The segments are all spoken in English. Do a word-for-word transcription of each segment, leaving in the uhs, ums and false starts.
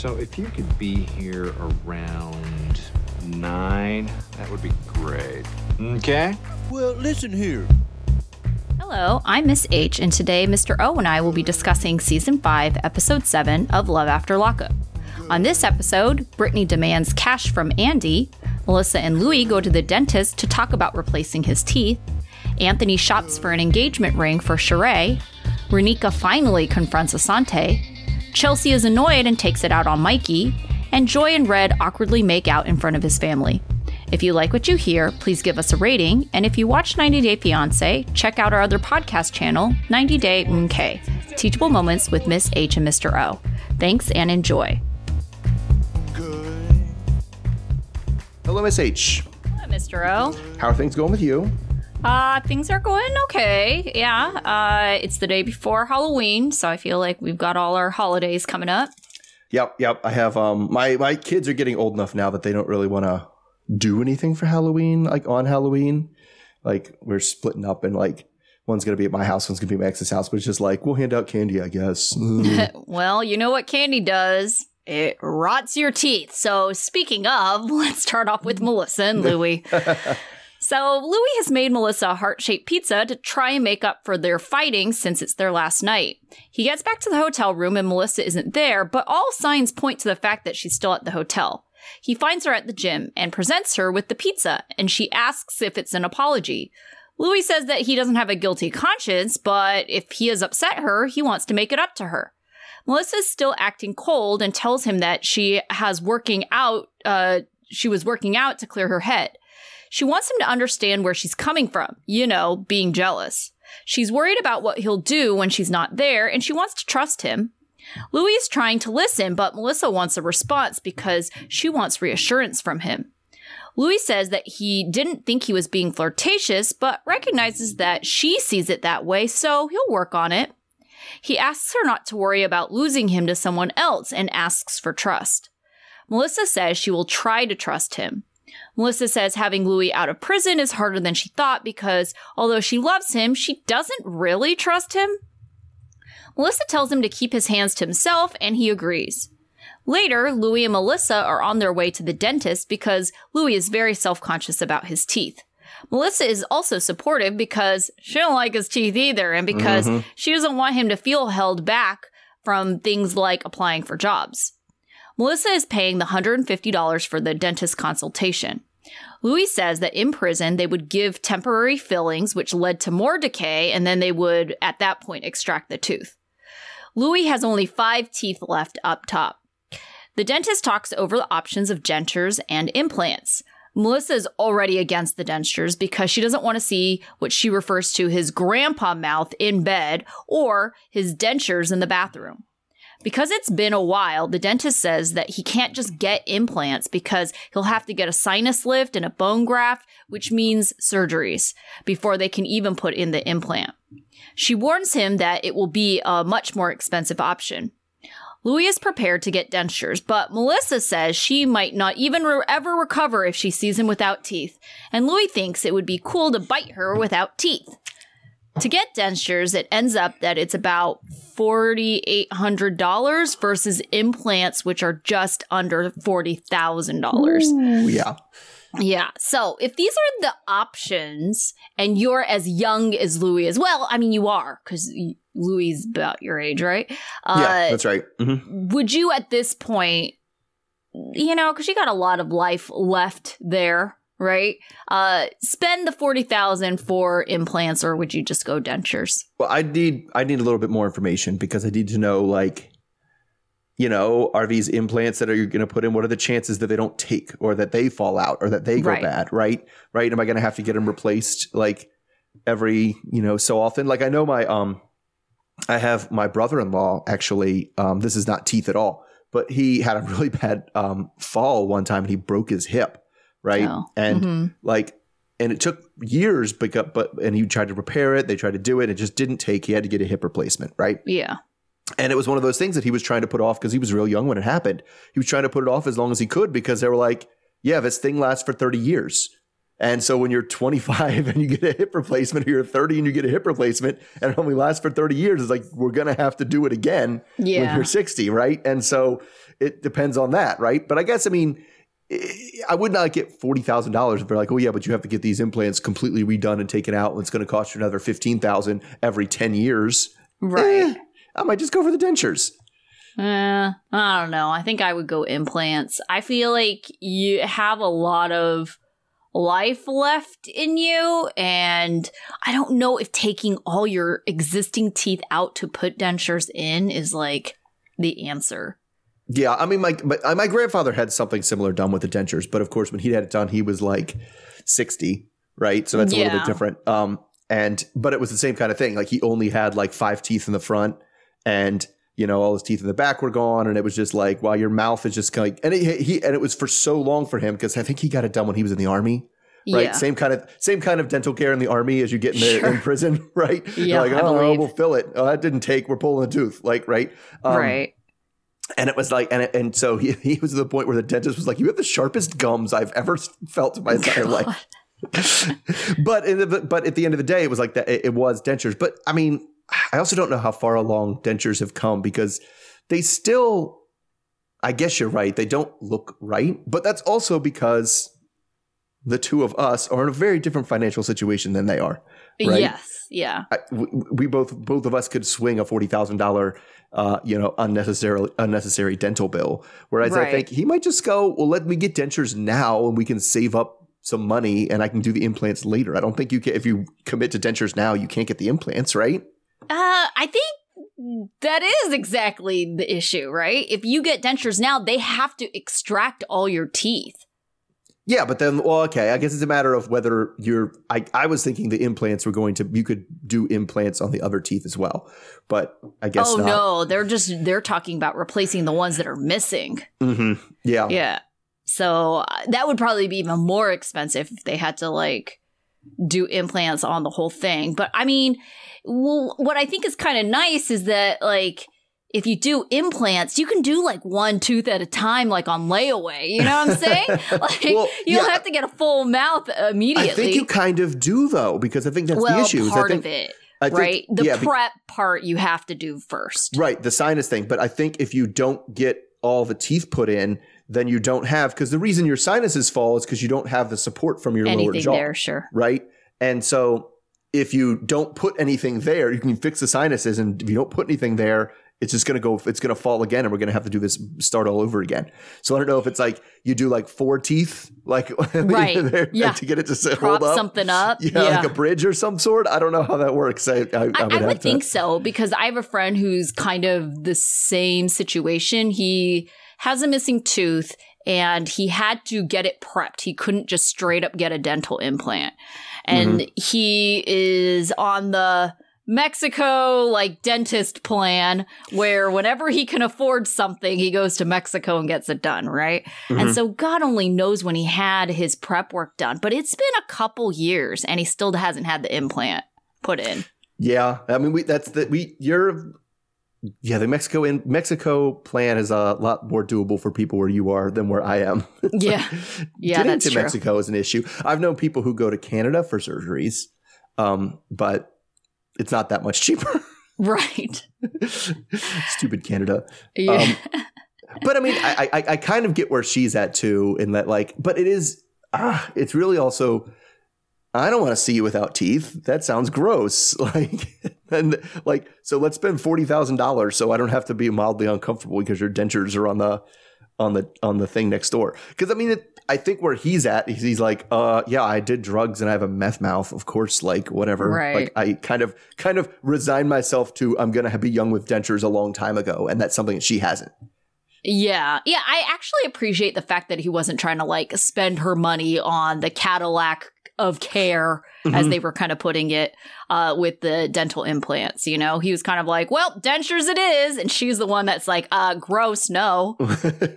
So if you could be here around nine, that would be great. Okay? Well, listen here. Hello, I'm Miss H, and today Mister O and I will be discussing Season five, Episode seven of Love After Lockup. On this episode, Britney demands cash from Andy, Melissa and Louie go to the dentist to talk about replacing his teeth, Anthony shops for an engagement ring for Sharae, Raneka finally confronts Asonta, Chelsea is annoyed and takes it out on Mikey, and Joy and Red awkwardly make out in front of his family. If you like what you hear, please give us a rating, and if you watch ninety day fiancé, check out our other podcast channel, ninety day Mmkay, Teachable Moments with Miss H and Mister O. Thanks and enjoy. Good. Hello, Miss H. Hello, Mister O. How are things going with you? Uh, things are going okay, yeah. Uh, it's the day before Halloween, so I feel like we've got all our holidays coming up. Yep, yep. I have, um, my, my kids are getting old enough now that they don't really want to do anything for Halloween, like on Halloween. Like, we're splitting up and, like, one's going to be at my house, one's going to be at my ex's house, but it's just like, we'll hand out candy, I guess. Well, you know what candy does? It rots your teeth. So, speaking of, let's start off with Melissa and Louie. So, Louie has made Melissa a heart-shaped pizza to try and make up for their fighting since it's their last night. He gets back to the hotel room and Melissa isn't there, but all signs point to the fact that she's still at the hotel. He finds her at the gym and presents her with the pizza, and she asks if it's an apology. Louie says that he doesn't have a guilty conscience, but if he has upset her, he wants to make it up to her. Melissa's still acting cold and tells him that she has working out, uh, she was working out to clear her head. She wants him to understand where she's coming from, you know, being jealous. She's worried about what he'll do when she's not there, and she wants to trust him. Louie is trying to listen, but Melissa wants a response because she wants reassurance from him. Louie says that he didn't think he was being flirtatious, but recognizes that she sees it that way, so he'll work on it. He asks her not to worry about losing him to someone else and asks for trust. Melissa says she will try to trust him. Melissa says having Louie out of prison is harder than she thought because, although she loves him, she doesn't really trust him. Melissa tells him to keep his hands to himself, and he agrees. Later, Louie and Melissa are on their way to the dentist because Louie is very self-conscious about his teeth. Melissa is also supportive because she don't like his teeth either, and because mm-hmm. she doesn't want him to feel held back from things like applying for jobs. Melissa is paying the one hundred fifty dollars for the dentist consultation. Louie says that in prison, they would give temporary fillings, which led to more decay, and then they would, at that point, extract the tooth. Louie has only five teeth left up top. The dentist talks over the options of dentures and implants. Melissa is already against the dentures because she doesn't want to see what she refers to his grandpa mouth in bed or his dentures in the bathroom. Because it's been a while, the dentist says that he can't just get implants because he'll have to get a sinus lift and a bone graft, which means surgeries, before they can even put in the implant. She warns him that it will be a much more expensive option. Louie is prepared to get dentures, but Melissa says she might not even re- ever recover if she sees him without teeth, and Louie thinks it would be cool to bite her without teeth. To get dentures, it ends up that it's about four thousand eight hundred dollars versus implants, which are just under forty thousand dollars. Yeah. Yeah. So if these are the options and you're as young as Louie as well, I mean, you are because Louie's about your age, right? Uh, yeah, that's right. Mm-hmm. Would you at this point, you know, because you got a lot of life left there. Right? Uh, spend the forty thousand dollars for implants, or would you just go dentures? Well, I need I need a little bit more information because I need to know, like, you know, are these implants that are you going to put in? What are the chances that they don't take, or that they fall out, or that they go right. bad? Right? Right? Am I going to have to get them replaced like every, you know, so often? Like, I know my um, I have my brother-in-law actually. Um, this is not teeth at all, but he had a really bad um fall one time and he broke his hip. Right. Oh. And mm-hmm. like and it took years, but but and he tried to repair it. They tried to do it. It just didn't take. He had to get a hip replacement. Right. Yeah. And it was one of those things that he was trying to put off because he was real young when it happened. He was trying to put it off as long as he could because they were like, yeah, this thing lasts for thirty years. And so when you're twenty-five and you get a hip replacement, or you're thirty and you get a hip replacement and it only lasts for thirty years, it's like, we're going to have to do it again yeah. when you're sixty. Right. And so it depends on that, right? But I guess, I mean, I would not get forty thousand dollars if they're like, oh, yeah, but you have to get these implants completely redone and taken out, and it's going to cost you another fifteen thousand dollars every ten years. Right. Eh, I might just go for the dentures. Uh, I don't know. I think I would go implants. I feel like you have a lot of life left in you, and I don't know if taking all your existing teeth out to put dentures in is like the answer. Yeah, I mean, my my, my grandfather had something similar done with the dentures, but of course, when he had it done, he was like sixty, right? So that's yeah. a little bit different. Um, and but it was the same kind of thing. Like he only had like five teeth in the front, and you know all his teeth in the back were gone, and it was just like, wow, your mouth is just like, and it, he and it was for so long for him because I think he got it done when he was in the army, right? Yeah. Same kind of same kind of dental care in the army as you get in the, sure. in prison, right? Yeah, you're like, I oh, believe. We'll fill it. Oh, that didn't take. We're pulling a tooth, like right, um, right. And it was like, and it, and so he, he was to the point where the dentist was like, you have the sharpest gums I've ever felt in my entire God. life. But in the, but at the end of the day, it was like that. It, it was dentures. But I mean, I also don't know how far along dentures have come because they still, I guess you're right. They don't look right. But that's also because the two of us are in a very different financial situation than they are. Right? Yes. Yeah. I, we, we both, both of us could swing a forty thousand dollars, uh, you know, unnecessarily unnecessary dental bill. Whereas right. I think he might just go, well, let me get dentures now and we can save up some money and I can do the implants later. I don't think you can, if you commit to dentures now, you can't get the implants, right? Uh, I think that is exactly the issue, right? If you get dentures now, they have to extract all your teeth. Yeah, but then, well, okay, I guess it's a matter of whether you're – I I was thinking the implants were going to – you could do implants on the other teeth as well, but I guess oh, not. no, they're just – they're talking about replacing the ones that are missing. Mm-hmm. Yeah. Yeah. So that would probably be even more expensive if they had to, like, do implants on the whole thing. But, I mean, well, what I think is kind of nice is that, like – if you do implants, you can do like one tooth at a time, like on layaway. You know what I'm saying? Like well, you don't yeah. have to get a full mouth immediately. I think you kind of do though, because I think that's well, the issue. Well, part I think, of it, I think, right? The yeah, prep be- part you have to do first. Right, the sinus thing. But I think if you don't get all the teeth put in, then you don't have – because the reason your sinuses fall is because you don't have the support from your anything lower jaw. Anything there, sure. Right? And so if you don't put anything there, you can fix the sinuses. And if you don't put anything there – it's just going to go – it's going to fall again and we're going to have to do this – start all over again. So I don't know if it's like you do like four teeth like right. there yeah. to get it to sit, hold up. Prop something up. Yeah, yeah, like a bridge or some sort. I don't know how that works. I, I, I would, I would have to. think so because I have a friend who's kind of the same situation. He has a missing tooth and he had to get it prepped. He couldn't just straight up get a dental implant. And mm-hmm. he is on the – Mexico, like, dentist plan where whenever he can afford something, he goes to Mexico and gets it done, right? Mm-hmm. And so God only knows when he had his prep work done. But it's been a couple years, and he still hasn't had the implant put in. Yeah. I mean, we that's the – we you're – yeah, the Mexico in Mexico plan is a lot more doable for people where you are than where I am. yeah. Like, yeah, getting that's to true. Mexico is an issue. I've known people who go to Canada for surgeries, um, but – it's not that much cheaper. Right. Stupid Canada. Yeah. Um, but I mean, I, I I kind of get where she's at too in that like, but it is, ah, it's really also, I don't want to see you without teeth. That sounds gross. Like, and like, so let's spend forty thousand dollars so I don't have to be mildly uncomfortable because your dentures are on the, on the, on the thing next door. Cause I mean, it, I think where he's at, he's like, uh, yeah, I did drugs and I have a meth mouth. Of course, like whatever. Right. Like I kind of kind of resigned myself to I'm going to be young with dentures a long time ago. And that's something that she hasn't. Yeah. Yeah. I actually appreciate the fact that he wasn't trying to like spend her money on the Cadillac of care, mm-hmm. as they were kind of putting it uh, with the dental implants. You know, he was kind of like, well, dentures it is. And she's the one that's like, uh, gross. No.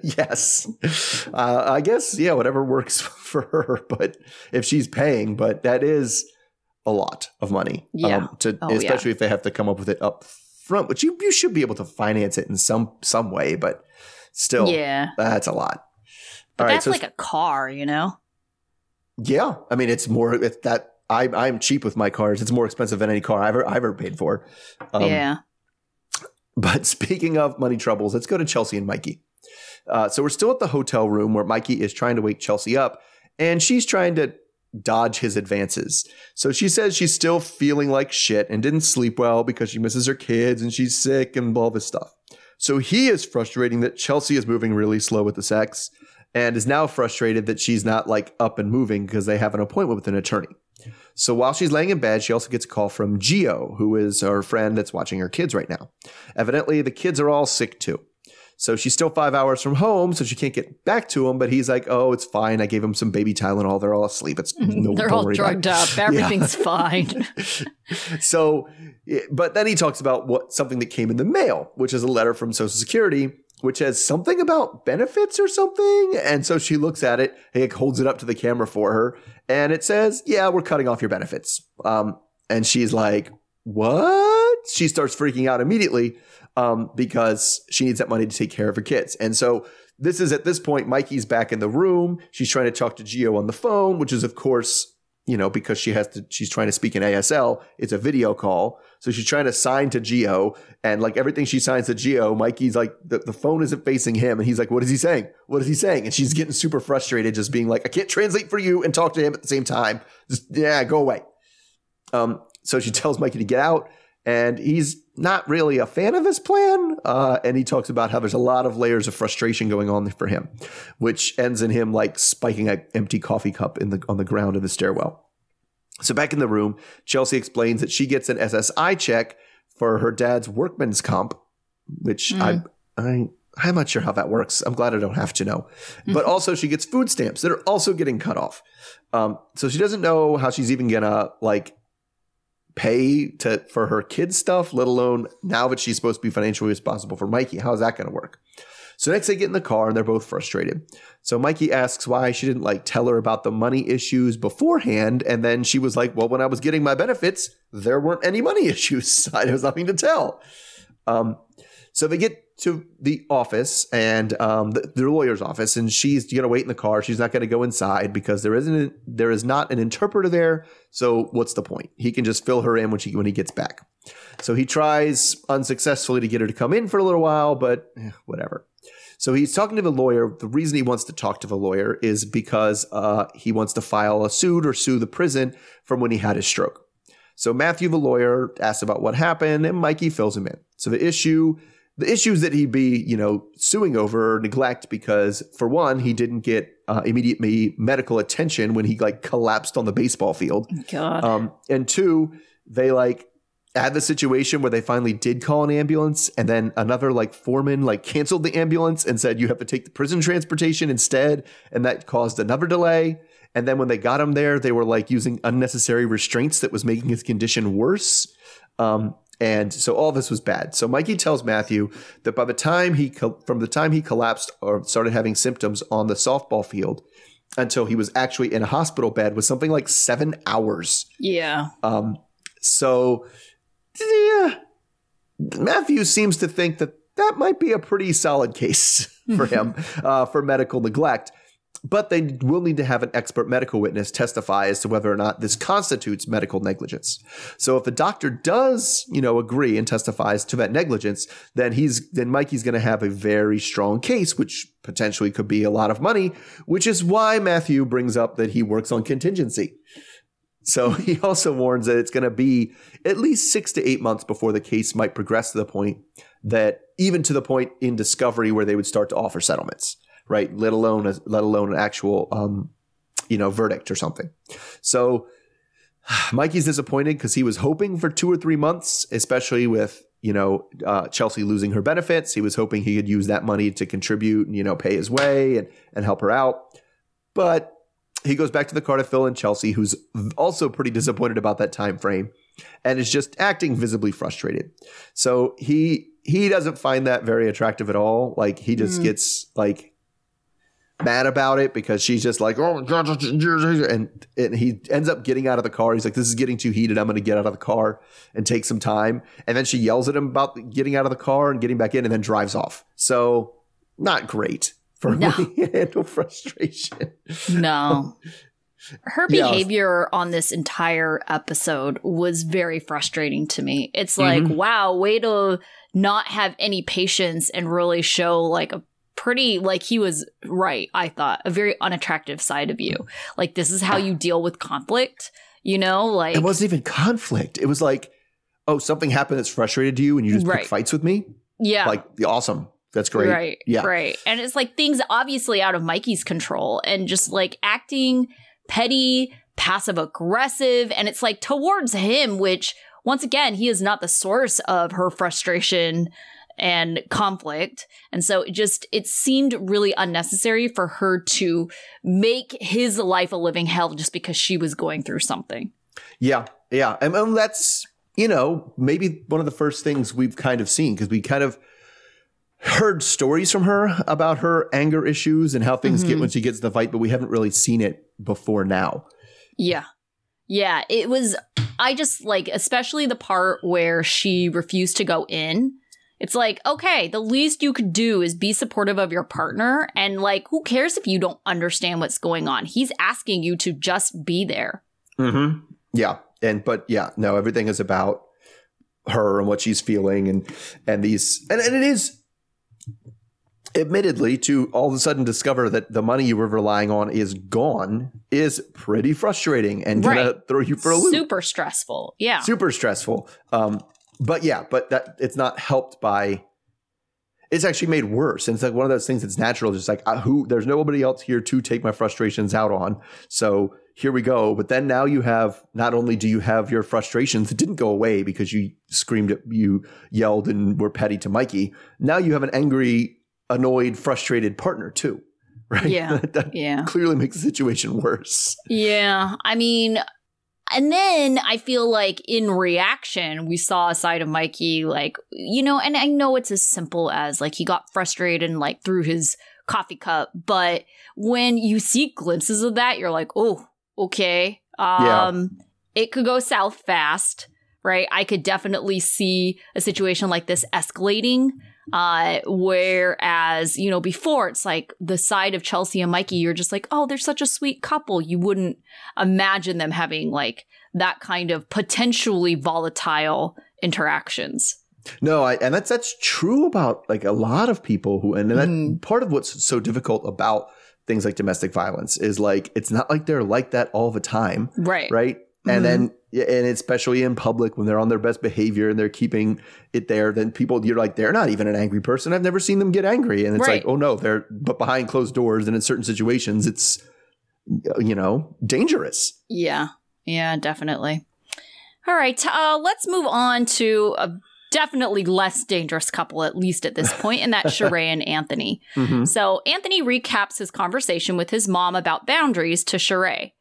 Yes. Uh, I guess, yeah, whatever works for her. But if she's paying, but that is a lot of money. Yeah. Um, to, oh, especially yeah. if they have to come up with it up front, which you, you should be able to finance it in some some way. But still, yeah, that's a lot. But All that's right, so like a car, you know? Yeah. I mean, it's more it's that I, I'm cheap with my cars. It's more expensive than any car I've ever, I've ever paid for. Um, yeah. But speaking of money troubles, let's go to Chelsea and Mikey. Uh, so we're still at the hotel room where Mikey is trying to wake Chelsea up, and she's trying to dodge his advances. So she says she's still feeling like shit and didn't sleep well because she misses her kids and she's sick and all this stuff. So he is frustrating that Chelsea is moving really slow with the sex and is now frustrated that she's not like up and moving because they have an appointment with an attorney. So while she's laying in bed, she also gets a call from Gio, who is her friend that's watching her kids right now. Evidently, the kids are all sick too. So she's still five hours from home, so she can't get back to him. But he's like, oh, it's fine. I gave him some baby Tylenol. They're all asleep. It's no, They're all drugged up. Everything's fine. So, but then he talks about what something that came in the mail, which is a letter from Social Security, which has something about benefits or something. And so she looks at it. He holds it up to the camera for her. And it says, yeah, we're cutting off your benefits. Um, and she's like, what? She starts freaking out immediately. Um, because she needs that money to take care of her kids. And so this is at this point, Mikey's back in the room. She's trying to talk to Gio on the phone, which is, of course, you know, because she has to, she's trying to speak in A S L. It's a video call. So she's trying to sign to Gio, and like everything she signs to Gio, Mikey's like, the, the phone isn't facing him. And he's like, what is he saying? What is he saying? And she's getting super frustrated, just being like, I can't translate for you and talk to him at the same time. Just, yeah, go away. Um, so she tells Mikey to get out. And he's not really a fan of his plan. Uh, and he talks about how there's a lot of layers of frustration going on for him, which ends in him like spiking an empty coffee cup in the on the ground in the stairwell. So back in the room, Chelsea explains that she gets an S S I check for her dad's workman's comp, which mm. I, I, I'm not sure how that works. I'm glad I don't have to know. Mm-hmm. But also she gets food stamps that are also getting cut off. Um, so she doesn't know how she's even going to like pay to for her kids' stuff, let alone now that she's supposed to be financially responsible for Mikey. How's that going to work? So next they get in the car and they're both frustrated. So Mikey asks why she didn't like tell her about the money issues beforehand. And then she was like, well, when I was getting my benefits, there weren't any money issues. There was nothing to tell. Um, so they get to the office and um, the, the lawyer's office, and she's going to wait in the car. She's not going to go inside because there isn't, there is not an interpreter there. So what's the point? He can just fill her in when she, when he gets back. So he tries unsuccessfully to get her to come in for a little while, but eh, whatever. So he's talking to the lawyer. The reason he wants to talk to the lawyer is because uh, he wants to file a suit or sue the prison from when he had his stroke. So Matthew, the lawyer, asks about what happened, and Mikey fills him in. So the issue The issues that he'd be, you know, suing over neglect because, for one, he didn't get uh, immediate medical attention when he, like, collapsed on the baseball field. God. Um, and two, they, like, had the situation where they finally did call an ambulance, and then another, like, foreman, like, canceled the ambulance and said, you have to take the prison transportation instead, and that caused another delay. And then when they got him there, they were, like, using unnecessary restraints that was making his condition worse. Um And so all this was bad. So Mikey tells Matthew that by the time he co- from the time he collapsed or started having symptoms on the softball field until he was actually in a hospital bed was something like seven hours. Yeah. Um. So yeah, Matthew seems to think that that might be a pretty solid case for him uh, for medical neglect. But they will need to have an expert medical witness testify as to whether or not this constitutes medical negligence. So if the doctor does, you know, agree and testifies to that negligence, then he's then Mikey's going to have a very strong case, which potentially could be a lot of money, which is why Matthew brings up that he works on contingency. So he also warns that it's going to be at least six to eight months before the case might progress to the point that even to the point in discovery where they would start to offer settlements. Right, let alone a, let alone an actual, um, you know, verdict or something. So Mikey's disappointed because he was hoping for two or three months, especially with, you know, uh, Chelsea losing her benefits. He was hoping he could use that money to contribute and, you know, pay his way and, and help her out. But he goes back to the car to Phil and Chelsea, who's also pretty disappointed about that time frame and is just acting visibly frustrated. So he he doesn't find that very attractive at all. Like he just mm. gets like mad about it because she's just like, oh, and, and he ends up getting out of the car. He's like, this is getting too heated. I'm going to get out of the car and take some time. And then she yells at him about getting out of the car and getting back in and then drives off. So not great for no. me to handle frustration. No. Her behavior yeah. on this entire episode was very frustrating to me. It's like, mm-hmm. wow, way to not have any patience and really show like a pretty, like, he was right, I thought, a very unattractive side of you. Like, this is how you deal with conflict, you know? Like, it wasn't even conflict. It was like, oh, something happened that's frustrated you and you just right. pick fights with me? Yeah. Like, awesome. That's great. Right, yeah. right. And it's like things obviously out of Mikey's control and just like acting petty, passive aggressive, and it's like towards him, which once again, he is not the source of her frustration and conflict. And so it just, it seemed really unnecessary for her to make his life a living hell just because she was going through something. Yeah, yeah. And, and that's, you know, maybe one of the first things we've kind of seen, because we kind of heard stories from her about her anger issues and how things mm-hmm. get when she gets in the fight, but we haven't really seen it before now. Yeah. Yeah. It was, I just like, especially the part where she refused to go in. It's like, okay, the least you could do is be supportive of your partner. And like, who cares if you don't understand what's going on? He's asking you to just be there. Mm-hmm. Yeah. And, but yeah, no, everything is about her and what she's feeling and, and these, and, and it is, admittedly, to all of a sudden discover that the money you were relying on is gone is pretty frustrating and gonna right. throw you for a loop. Super stressful. Yeah. Super stressful. Um, but yeah, but that it's not helped by – it's actually made worse. And it's like one of those things that's natural. Just like uh, who – there's nobody else here to take my frustrations out on. So here we go. But then now you have – not only do you have your frustrations that didn't go away because you screamed at – you yelled and were petty to Mikey. Now you have an angry – annoyed, frustrated partner too, right? Yeah, that yeah. clearly makes the situation worse. Yeah, I mean, and then I feel like in reaction, we saw a side of Mikey, like, you know, and I know it's as simple as like he got frustrated and like threw his coffee cup, but when you see glimpses of that, you're like, oh, okay, um, yeah. it could go south fast, right? I could definitely see a situation like this escalating. Uh, whereas, you know, before it's like the side of Chelsea and Mikey, you're just like, oh, they're such a sweet couple. You wouldn't imagine them having like that kind of potentially volatile interactions. No, I, and that's that's true about like a lot of people who and that mm. part of what's so difficult about things like domestic violence is like it's not like they're like that all the time. Right. Right. And mm-hmm. then, and especially in public when they're on their best behavior and they're keeping it there, then people, you're like, they're not even an angry person. I've never seen them get angry. And it's right. like, oh no, they're, but behind closed doors and in certain situations, it's, you know, dangerous. Yeah. Yeah, definitely. All right. Uh, let's move on to a definitely less dangerous couple, at least at this point, and that's Sharae and Anthony. Mm-hmm. So Anthony recaps his conversation with his mom about boundaries to Sharae.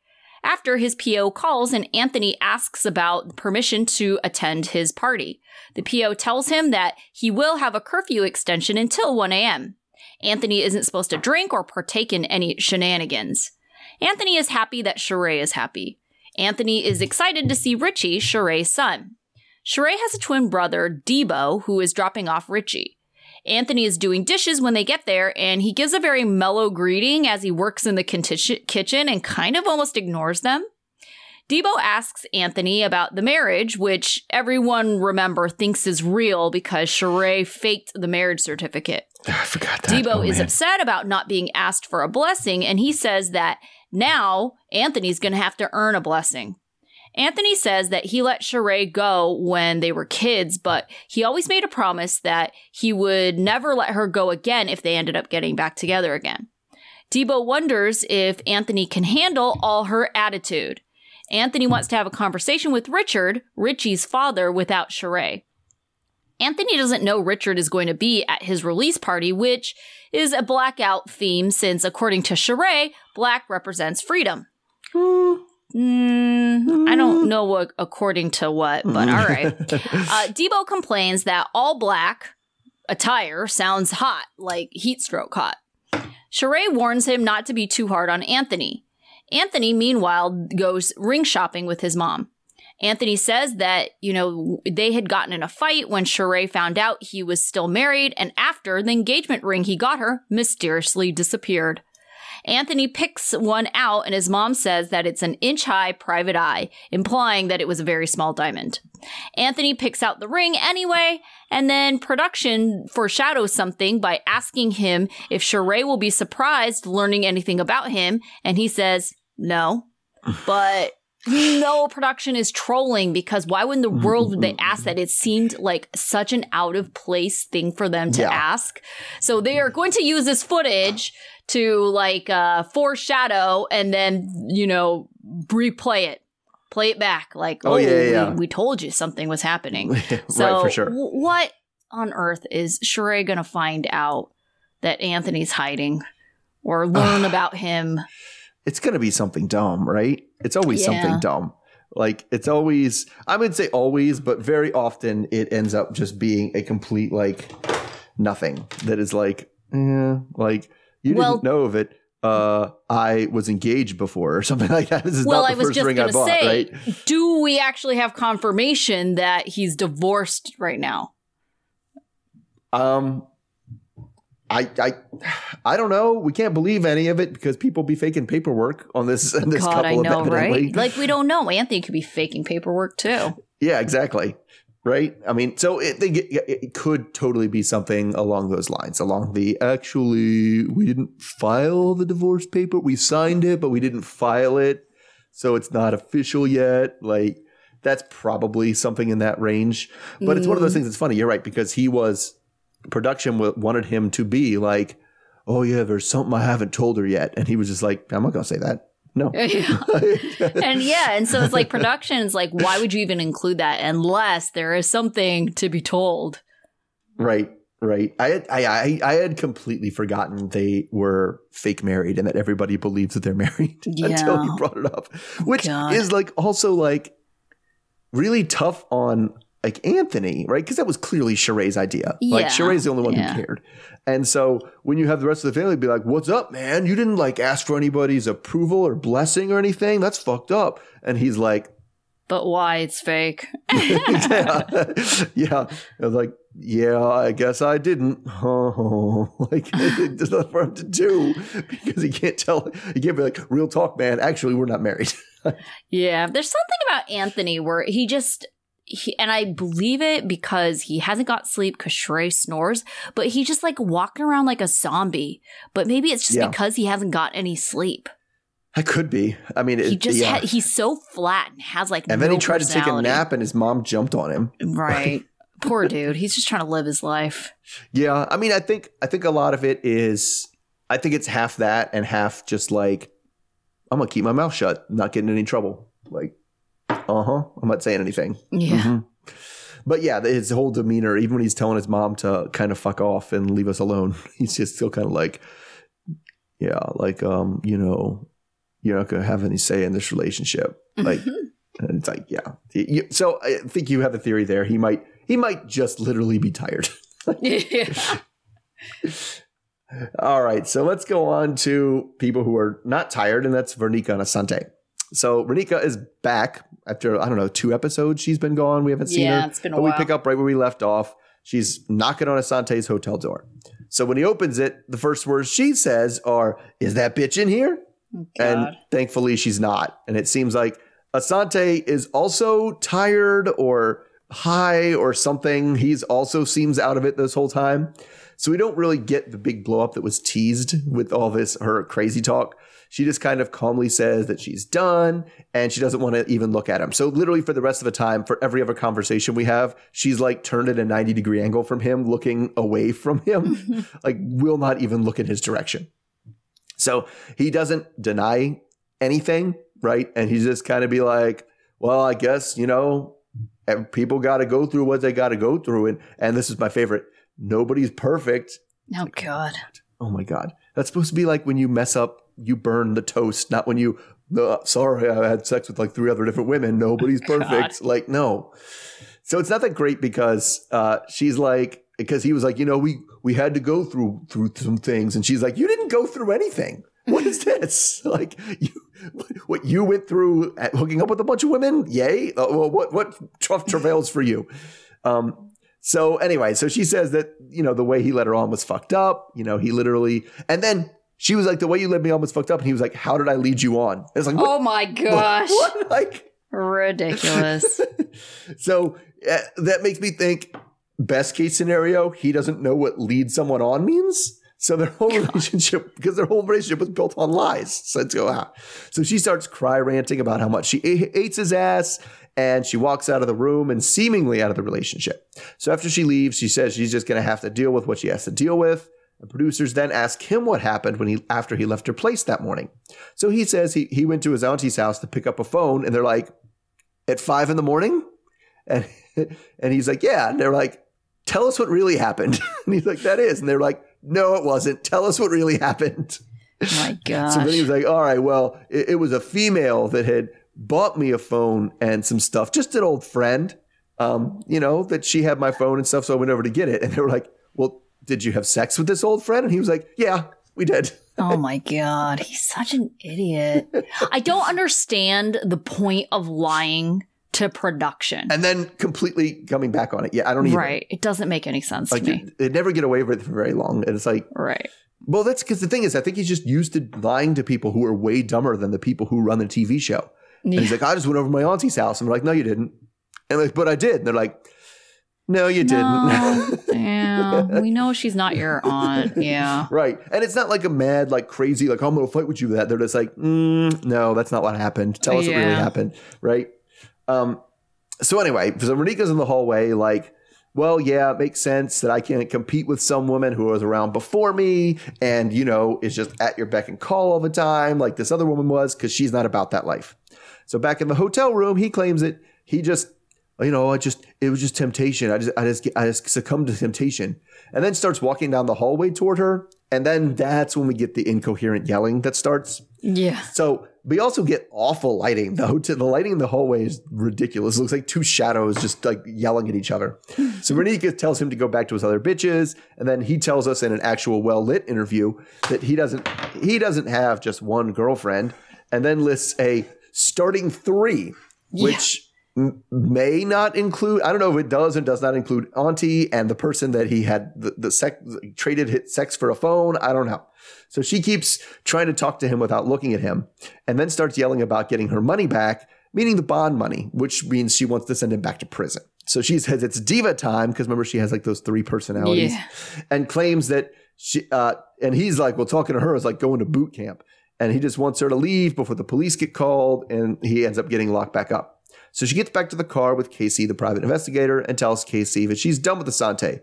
After his P O calls and Anthony asks about permission to attend his party. The P O tells him that he will have a curfew extension until one a.m. Anthony isn't supposed to drink or partake in any shenanigans. Anthony is happy that Sharae is happy. Anthony is excited to see Richie, Sharae's son. Sharae has a twin brother, Debo, who is dropping off Richie. Anthony is doing dishes when they get there, and he gives a very mellow greeting as he works in the kitchen and kind of almost ignores them. Debo asks Anthony about the marriage, which everyone, remember, thinks is real because Sharae faked the marriage certificate. I forgot that. Debo oh, is man. upset about not being asked for a blessing, and he says that now Anthony's going to have to earn a blessing. Anthony says that he let Sharae go when they were kids, but he always made a promise that he would never let her go again if they ended up getting back together again. Debo wonders if Anthony can handle all her attitude. Anthony wants to have a conversation with Richard, Richie's father, without Sharae. Anthony doesn't know Richard is going to be at his release party, which is a blackout theme since, according to Sharae, black represents freedom. Hmm. Mm, I don't know what according to what, but all right. Uh, Debo complains that all black attire sounds hot, like heat stroke hot. Sharae warns him not to be too hard on Anthony. Anthony, meanwhile, goes ring shopping with his mom. Anthony says that, you know, they had gotten in a fight when Sharae found out he was still married, and after the engagement ring he got her mysteriously disappeared. Anthony picks one out and his mom says that it's an inch-high private eye, implying that it was a very small diamond. Anthony picks out the ring anyway, and then production foreshadows something by asking him if Sharae will be surprised learning anything about him, and he says no. But no, production is trolling, because why would in the world would they ask that? It seemed like such an out of place thing for them to yeah. ask. So they are going to use this footage to like uh, foreshadow and then, you know, replay it. Play it back like, oh, oh yeah, we, yeah. we told you something was happening. So right, for sure. w- what on earth is Sharae going to find out that Anthony's hiding or learn about him? It's going to be something dumb, right? It's always yeah. something dumb. Like it's always, I would say always, but very often it ends up just being a complete like nothing that is like, eh, like you well, didn't know of it. Uh, I was engaged before or something like that. This is well, not the I was first just ring I bought, say, right? Do we actually have confirmation that he's divorced right now? Um, I, I, I don't know. We can't believe any of it because people be faking paperwork on this, on this God, couple. I know, evidently. Right? Like we don't know. Anthony could be faking paperwork too. Yeah, exactly. Right. I mean, so it, they get, it could totally be something along those lines, along the actually we didn't file the divorce paper. We signed it, but we didn't file it. So it's not official yet. Like that's probably something in that range. But mm. it's one of those things that's funny. You're right, because he was production wanted him to be like, oh, yeah, there's something I haven't told her yet. And he was just like, I'm not going to say that. No. Yeah. and yeah. And so it's like production is like, why would you even include that unless there is something to be told? Right. Right. I I I had completely forgotten they were fake married and that everybody believes that they're married yeah. until he brought it up, which God. is like also like really tough on like Anthony, right? Because that was clearly Sharae's idea. Yeah. Like Sharae's the only one yeah. who cared. And so when you have the rest of the family be like, what's up, man? You didn't like ask for anybody's approval or blessing or anything. That's fucked up. And he's like, but why? It's fake. yeah. yeah. I was like, yeah, I guess I didn't. Oh, like there's nothing for him to do because he can't tell. He can't be like, real talk, man. Actually, we're not married. yeah. There's something about Anthony where he just... He, and I believe it because he hasn't got sleep because Sharae snores, but he's just like walking around like a zombie. But maybe it's just yeah. because he hasn't got any sleep. That could be. I mean, he it, just yeah. ha- he's so flat and has like. And no then he tried to take a nap, and his mom jumped on him. Right, poor dude. He's just trying to live his life. Yeah, I mean, I think I think a lot of it is. I think it's half that and half just like I'm gonna keep my mouth shut, not getting in any trouble, like. Uh-huh. I'm not saying anything. Yeah. Mm-hmm. But yeah, his whole demeanor, even when he's telling his mom to kind of fuck off and leave us alone, he's just still kind of like, yeah, like, um, you know, you're not going to have any say in this relationship. Like, and it's like, yeah. So I think you have a theory there. He might, he might just literally be tired. yeah. All right. So let's go on to people who are not tired, and that's Raneka and Asante. So Raneka is back after, I don't know, two episodes she's been gone. We haven't seen yeah, her. Yeah, it's been a but while. But we pick up right where we left off. She's knocking on Asante's hotel door. So when he opens it, the first words she says are, is that bitch in here? Oh, and thankfully she's not. And it seems like Asonta is also tired or high or something. He's also seems out of it this whole time. So we don't really get the big blow up that was teased with all this, her crazy talk. She just kind of calmly says that she's done and she doesn't want to even look at him. So literally for the rest of the time, for every other conversation we have, she's like turned at a ninety degree angle from him, looking away from him, like will not even look in his direction. So he doesn't deny anything, right? And he's just kind of be like, well, I guess, you know, people got to go through what they got to go through. And, and this is my favorite. Nobody's perfect. Oh, God. Oh, my God. That's supposed to be like when you mess up. You burn the toast, not when you, uh, sorry, I had sex with like three other different women. Nobody's perfect. God. Like, no. So it's not that great because uh, she's like, because he was like, you know, we we had to go through through some things. And she's like, you didn't go through anything. What is this? Like, you, what you went through at hooking up with a bunch of women? Yay. Uh, well, what, what tough travails for you? Um So anyway, so she says that, you know, the way he let her on was fucked up. You know, he literally, and then she was like, the way you led me on was fucked up. And he was like, how did I lead you on? And it's like, what? Oh my gosh. What? What? Like, ridiculous. So uh, that makes me think, best case scenario, he doesn't know what lead someone on means. So their whole God. relationship, because their whole relationship was built on lies. So let's go out. So she starts cry ranting about how much she hates his ass, and she walks out of the room and seemingly out of the relationship. So after she leaves, she says she's just going to have to deal with what she has to deal with. The producers then ask him what happened when he after he left her place that morning. So he says he he went to his auntie's house to pick up a phone, and they're like, at five in the morning? And, and he's like, yeah. And they're like, tell us what really happened. And he's like, that is. And they're like, no, it wasn't. Tell us what really happened. My gosh. So then he was like, all right, well, it, it was a female that had bought me a phone and some stuff. Just an old friend, um, you know, that she had my phone and stuff. So I went over to get it. And they were like, well, did you have sex with this old friend? And he was like, yeah, we did. Oh, my God. He's such an idiot. I don't understand the point of lying to production. And then completely coming back on it. Yeah, I don't even. Right. It doesn't make any sense like, to me. They never get away with it for very long. And it's like. Right. Well, that's because the thing is, I think he's just used to lying to people who are way dumber than the people who run the T V show. And yeah. he's like, I just went over to my auntie's house. And they're like, no, you didn't. And like, but I did. And they're like, no, you no, didn't. Yeah. We know she's not your aunt. Yeah. Right. And it's not like a mad, like crazy, like, I'm going to fight with you with that. They're just like, mm, no, that's not what happened. Tell us yeah. what really happened. Right. Um, so anyway, so Raneka's in the hallway like, well, yeah, it makes sense that I can't compete with some woman who was around before me and, you know, is just at your beck and call all the time like this other woman was, because she's not about that life. So back in the hotel room, he claims that he just, you know, I just, it was just temptation. I just, I just, I just succumbed to temptation, and then starts walking down the hallway toward her. And then that's when we get the incoherent yelling that starts. Yeah. So we also get awful lighting, though. The lighting in the hallway is ridiculous. It looks like two shadows just like yelling at each other. So Raneka tells him to go back to his other bitches. And then he tells us in an actual well-lit interview that he doesn't he doesn't have just one girlfriend, and then lists a starting three, which yeah. m- may not include – I don't know if it does and does not include Auntie and the person that he had the, the sex, traded his sex for a phone. I don't know. So she keeps trying to talk to him without looking at him, and then starts yelling about getting her money back, meaning the bond money, which means she wants to send him back to prison. So she says it's diva time because, remember, she has like those three personalities yeah. and claims that she uh, – and he's like, well, talking to her is like going to boot camp, and he just wants her to leave before the police get called, and he ends up getting locked back up. So she gets back to the car with Casey, the private investigator, and tells Casey that she's done with Asonta.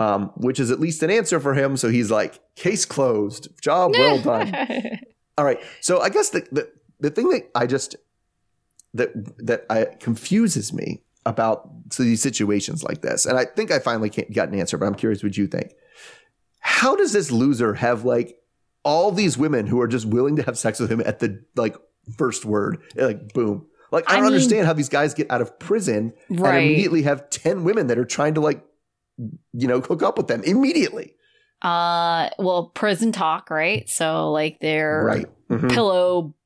Um, which is at least an answer for him. So he's like, case closed. Job well done. All right. So I guess the, the the thing that I just that that I confuses me about so these situations like this, and I think I finally can't, got an answer, but I'm curious what you think. How does this loser have like all these women who are just willing to have sex with him at the like first word? Like, boom. Like, I don't I mean, understand how these guys get out of prison right. and immediately have ten women that are trying to like, you know, hook up with them immediately. Uh, well, prison talk, right? So like their right. mm-hmm. pillow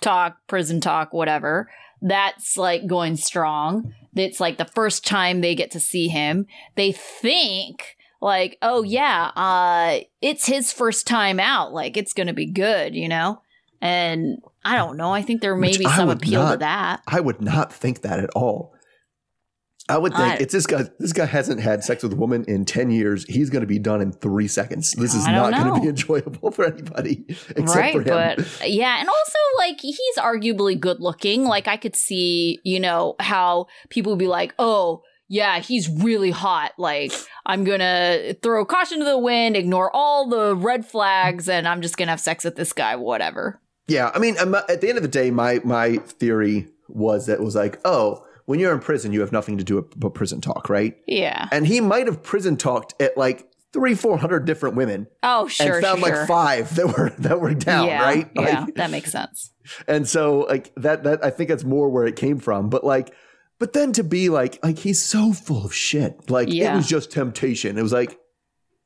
talk, prison talk, whatever. That's like going strong. It's like the first time they get to see him. They think like, oh yeah, uh, it's his first time out. Like it's going to be good, you know? And I don't know. I think there may Which be some appeal not, to that. I would not think that at all. I would think I, it's this guy. This guy hasn't had sex with a woman in ten years. He's going to be done in three seconds. This is not going to be enjoyable for anybody except right, for him. But, yeah. And also, like, he's arguably good looking. Like, I could see, you know, how people would be like, oh, yeah, he's really hot. Like, I'm going to throw caution to the wind, ignore all the red flags, and I'm just going to have sex with this guy, whatever. Yeah. I mean, at the end of the day, my, my theory was that it was like, oh, when you're in prison, you have nothing to do but prison talk, right? Yeah. And he might have prison talked at like three, four hundred different women. Oh, sure, and found sure, like sure. five that were that were down, yeah, right? Yeah, like, that makes sense. And so, like that, that I think that's more where it came from. But like, but then to be like, like he's so full of shit. Like yeah. it was just temptation. It was like,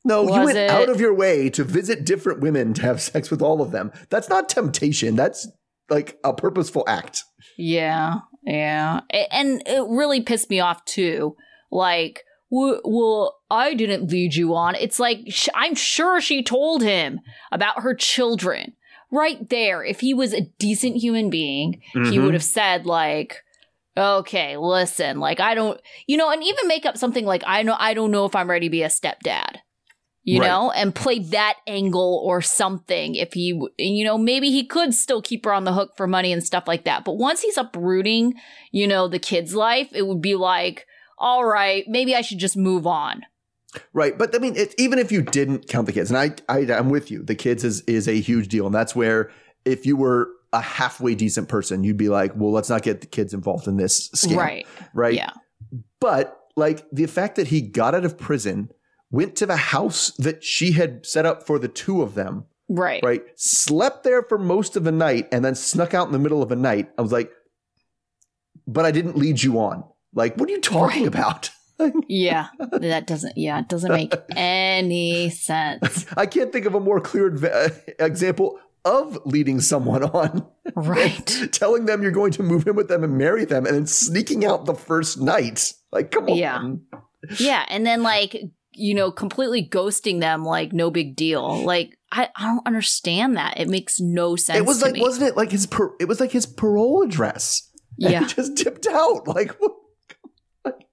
no, was you went it? out of your way to visit different women to have sex with all of them. That's not temptation. That's like a purposeful act. Yeah. Yeah. And it really pissed me off, too. Like, well, I didn't lead you on. It's like, sh- I'm sure she told him about her children. Right there, if he was a decent human being, mm-hmm. he would have said, like, okay, listen, like, I don't, you know, and even make up something like, I know, I don't know if I'm ready to be a stepdad, you right. know, and play that angle or something. If he, you know, maybe he could still keep her on the hook for money and stuff like that. But once he's uprooting, you know, the kid's life, it would be like, all right, maybe I should just move on. Right. But I mean, it, even if you didn't count the kids, and I, I, I'm with you, the kids is, is a huge deal. And that's where if you were a halfway decent person, you'd be like, well, let's not get the kids involved in this scam. Right. Right. Yeah. But like the fact that he got out of prison, went to the house that she had set up for the two of them. Right. Right. Slept there for most of the night and then snuck out in the middle of the night. I was like, but I didn't lead you on. Like, what are you talking right. about? yeah, that doesn't, yeah, it doesn't make any sense. I can't think of a more clear example of leading someone on. Right. Telling them you're going to move in with them and marry them and then sneaking out the first night. Like, come on. Yeah. Yeah. And then, like, you know, completely ghosting them, like, no big deal. Like, I, I don't understand that. It makes no sense. It was like, to me. wasn't it like his, par- it was like his parole address. And yeah. He just dipped out. Like, what?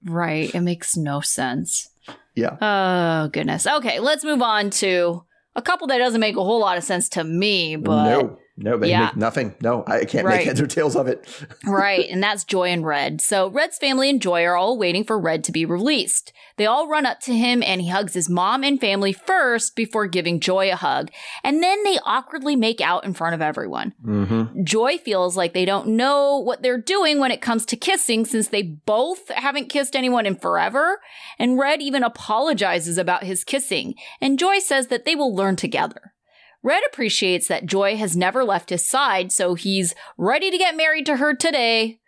Right. It makes no sense. Yeah. Oh, goodness. Okay. Let's move on to a couple that doesn't make a whole lot of sense to me, but. No, no, they yeah. make nothing. No, I can't right. make heads or tails of it. Right. And that's Joy and Red. So Red's family and Joy are all waiting for Red to be released. They all run up to him and he hugs his mom and family first before giving Joy a hug. And then they awkwardly make out in front of everyone. Mm-hmm. Joy feels like they don't know what they're doing when it comes to kissing since they both haven't kissed anyone in forever. And Red even apologizes about his kissing. And Joy says that they will learn together. Red appreciates that Joy has never left his side, so he's ready to get married to her today.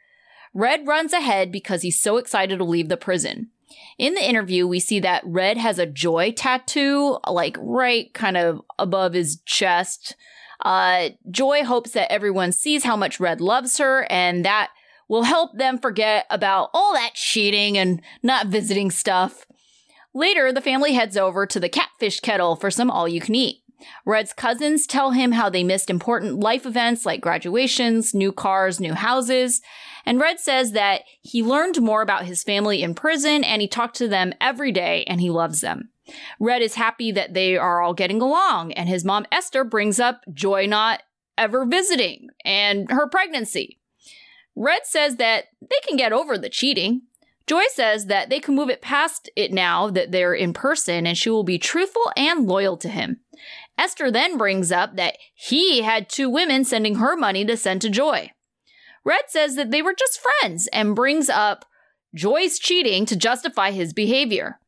Red runs ahead because he's so excited to leave the prison. In the interview, we see that Red has a Joy tattoo, like right kind of above his chest. Uh, Joy hopes that everyone sees how much Red loves her and that will help them forget about all that cheating and not visiting stuff. Later, the family heads over to the catfish kettle for some all-you-can-eat. Red's cousins tell him how they missed important life events like graduations, new cars, new houses. And Red says that he learned more about his family in prison and he talked to them every day and he loves them. Red is happy that they are all getting along and his mom Esther brings up Joy not ever visiting and her pregnancy. Red says that they can get over the cheating. Joy says that they can move it past it now that they're in person and she will be truthful and loyal to him. Esther then brings up that he had two women sending her money to send to Joy. Red says that they were just friends and brings up Joy's cheating to justify his behavior.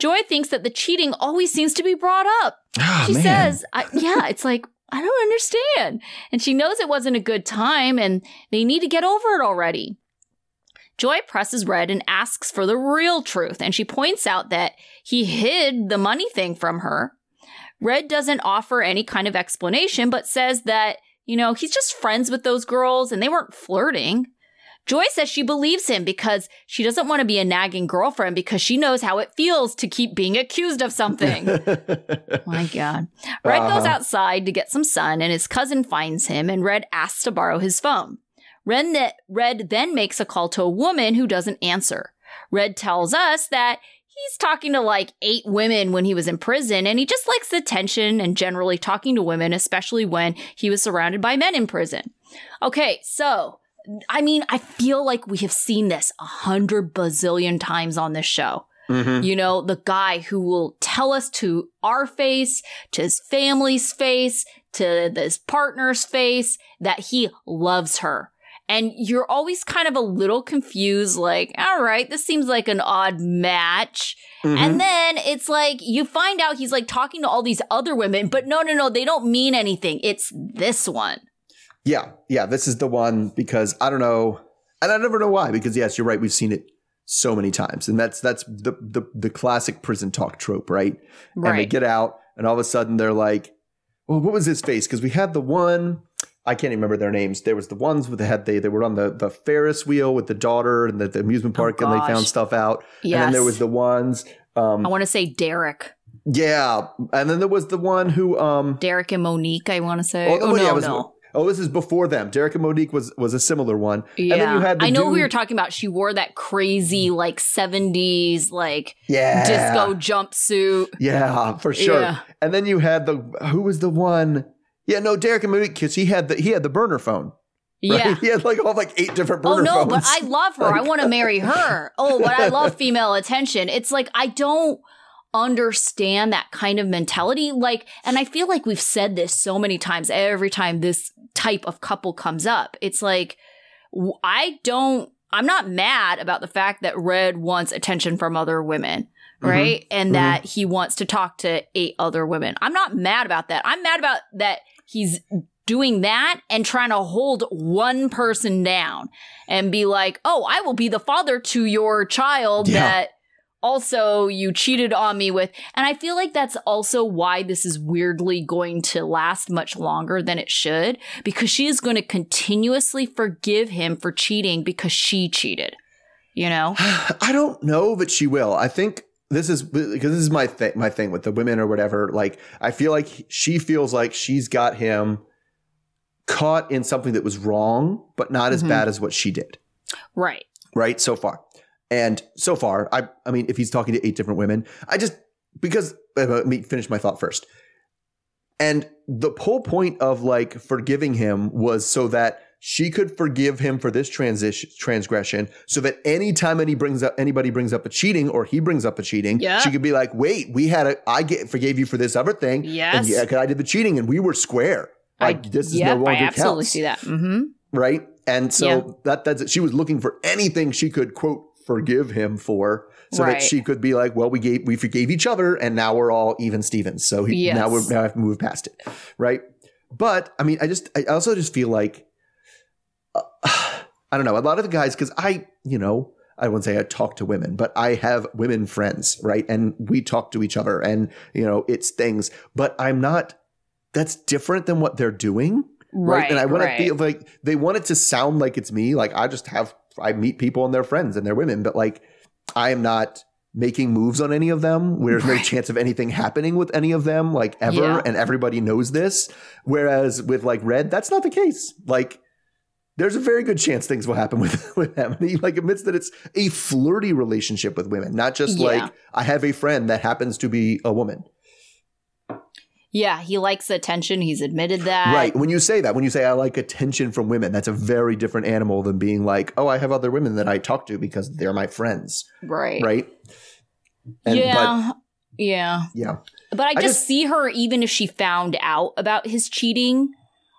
Joy thinks that the cheating always seems to be brought up. Oh, she man. says, I, yeah, it's like, I don't understand. And she knows it wasn't a good time and they need to get over it already. Joy presses Red and asks for the real truth. And she points out that he hid the money thing from her. Red doesn't offer any kind of explanation, but says that, you know, he's just friends with those girls and they weren't flirting. Joy says she believes him because she doesn't want to be a nagging girlfriend because she knows how it feels to keep being accused of something. My God. Red uh-huh. goes outside to get some sun and his cousin finds him and Red asks to borrow his phone. Red, Red then makes a call to a woman who doesn't answer. Red tells us that he's talking to like eight women when he was in prison and he just likes the attention and generally talking to women, especially when he was surrounded by men in prison. Okay, so, I mean, I feel like we have seen this a hundred bazillion times on this show. Mm-hmm. You know, the guy who will tell us to our face, to his family's face, to his partner's face, that he loves her. And you're always kind of a little confused, like, all right, this seems like an odd match. Mm-hmm. And then it's like you find out he's like talking to all these other women, but no, no, no, they don't mean anything. It's this one. Yeah. Yeah. This is the one because I don't know. And I never know why, because, yes, you're right. We've seen it so many times. And that's that's the the, the classic prison talk trope, right? Right. And they get out and all of a sudden they're like, well, what was his face? Because we had the one – I can't even remember their names. There was the ones with the head, they, they were on the, the Ferris wheel with the daughter and the, the amusement park, oh, and they found stuff out. Yes. And then there was the ones. Um, I want to say Derek. Yeah. And then there was the one who. Um, Derek and Monique, I want to say. Oh, oh, oh no, yeah, was, no. Oh, this is before them. Derek and Monique was, was a similar one. Yeah. And then you had the I know dude. who you're talking about. She wore that crazy like seventies like yeah. disco jumpsuit. Yeah, for sure. Yeah. And then you had the, who was the one? Yeah, no, Derek and Monique, because he had the he had the burner phone. Right? Yeah, he had like all like eight different burner phones. Oh no, phones. But I love her. Like, I want to marry her. Oh, but I love female attention. It's like I don't understand that kind of mentality. Like, and I feel like we've said this so many times. Every time this type of couple comes up, it's like I don't. I'm not mad about the fact that Red wants attention from other women. Right, mm-hmm. and mm-hmm. that he wants to talk to eight other women. I'm not mad about that. I'm mad about that. He's doing that and trying to hold one person down and be like, oh, I will be the father to your child yeah. that also you cheated on me with. And I feel like that's also why this is weirdly going to last much longer than it should, because she is going to continuously forgive him for cheating because she cheated, you know? I don't know that she will. I think this is because this is my, th- my thing with the women or whatever. Like, I feel like she feels like she's got him caught in something that was wrong, but not mm-hmm. as bad as what she did. Right. Right. So far. And so far, I I mean, if he's talking to eight different women, I just because let me finish my thought first. And the whole point of like forgiving him was so that she could forgive him for this transition transgression so that anytime any brings up, anybody brings up a cheating or he brings up a cheating, yeah. she could be like, wait, we had a, I get, forgave you for this other thing. Yes. And yeah, cause I did the cheating and we were square. Like I, this is yeah, no longer counts. I absolutely counts. see that. Mm-hmm. Right. And so yeah. that that's it. She was looking for anything she could quote, forgive him for so right. that she could be like, well, we gave, we forgave each other and now we're all even Stevens. So he, yes. now we're, now I have to move past it. Right. But I mean, I just, I also just feel like, I don't know. A lot of the guys, because I, you know, I wouldn't say I talk to women, but I have women friends, right? And we talk to each other and, you know, it's things, but I'm not, that's different than what they're doing. Right. right? And I want right. to feel like they want it to sound like it's me. Like I just have, I meet people and their friends and their women, but like I am not making moves on any of them. There's right. no chance of anything happening with any of them, like ever. Yeah. And everybody knows this. Whereas with like Red, that's not the case. Like, there's a very good chance things will happen with, with him. And he like admits that it's a flirty relationship with women, not just yeah. like I have a friend that happens to be a woman. Yeah, he likes attention. He's admitted that. Right. When you say that, when you say I like attention from women, that's a very different animal than being like, oh, I have other women that I talk to because they're my friends. Right. Right. And, yeah. But, yeah. Yeah. But I just, I just see her, even if she found out about his cheating.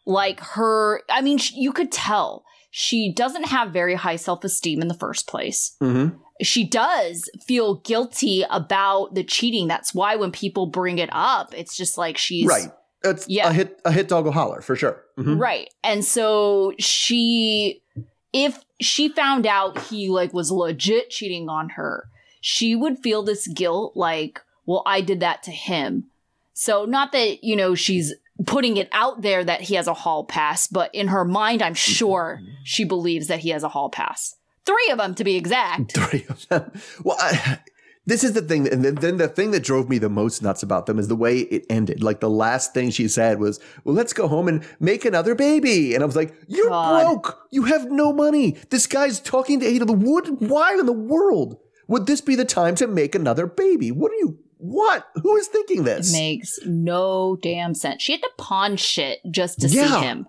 Like her, I mean, sh- you could tell she doesn't have very high self-esteem in the first place. Mm-hmm. She does feel guilty about the cheating. That's why when people bring it up, it's just like she's... Right. It's yeah. a hit, a hit dog will holler, for sure. Mm-hmm. Right. And so she, if she found out he like was legit cheating on her, she would feel this guilt like, well, I did that to him. So not that, you know, she's... putting it out there that he has a hall pass, but in her mind, I'm sure she believes that he has a hall pass. Three of them, to be exact. Three of them. Well, I, this is the thing. And then the thing that drove me the most nuts about them is the way it ended. Like the last thing she said was, well, let's go home and make another baby. And I was like, you're God. broke. You have no money. This guy's talking to eight of the wood. Why in the world would this be the time to make another baby? What are you... What? Who is thinking this? It makes no damn sense. She had to pawn shit just to yeah. see him.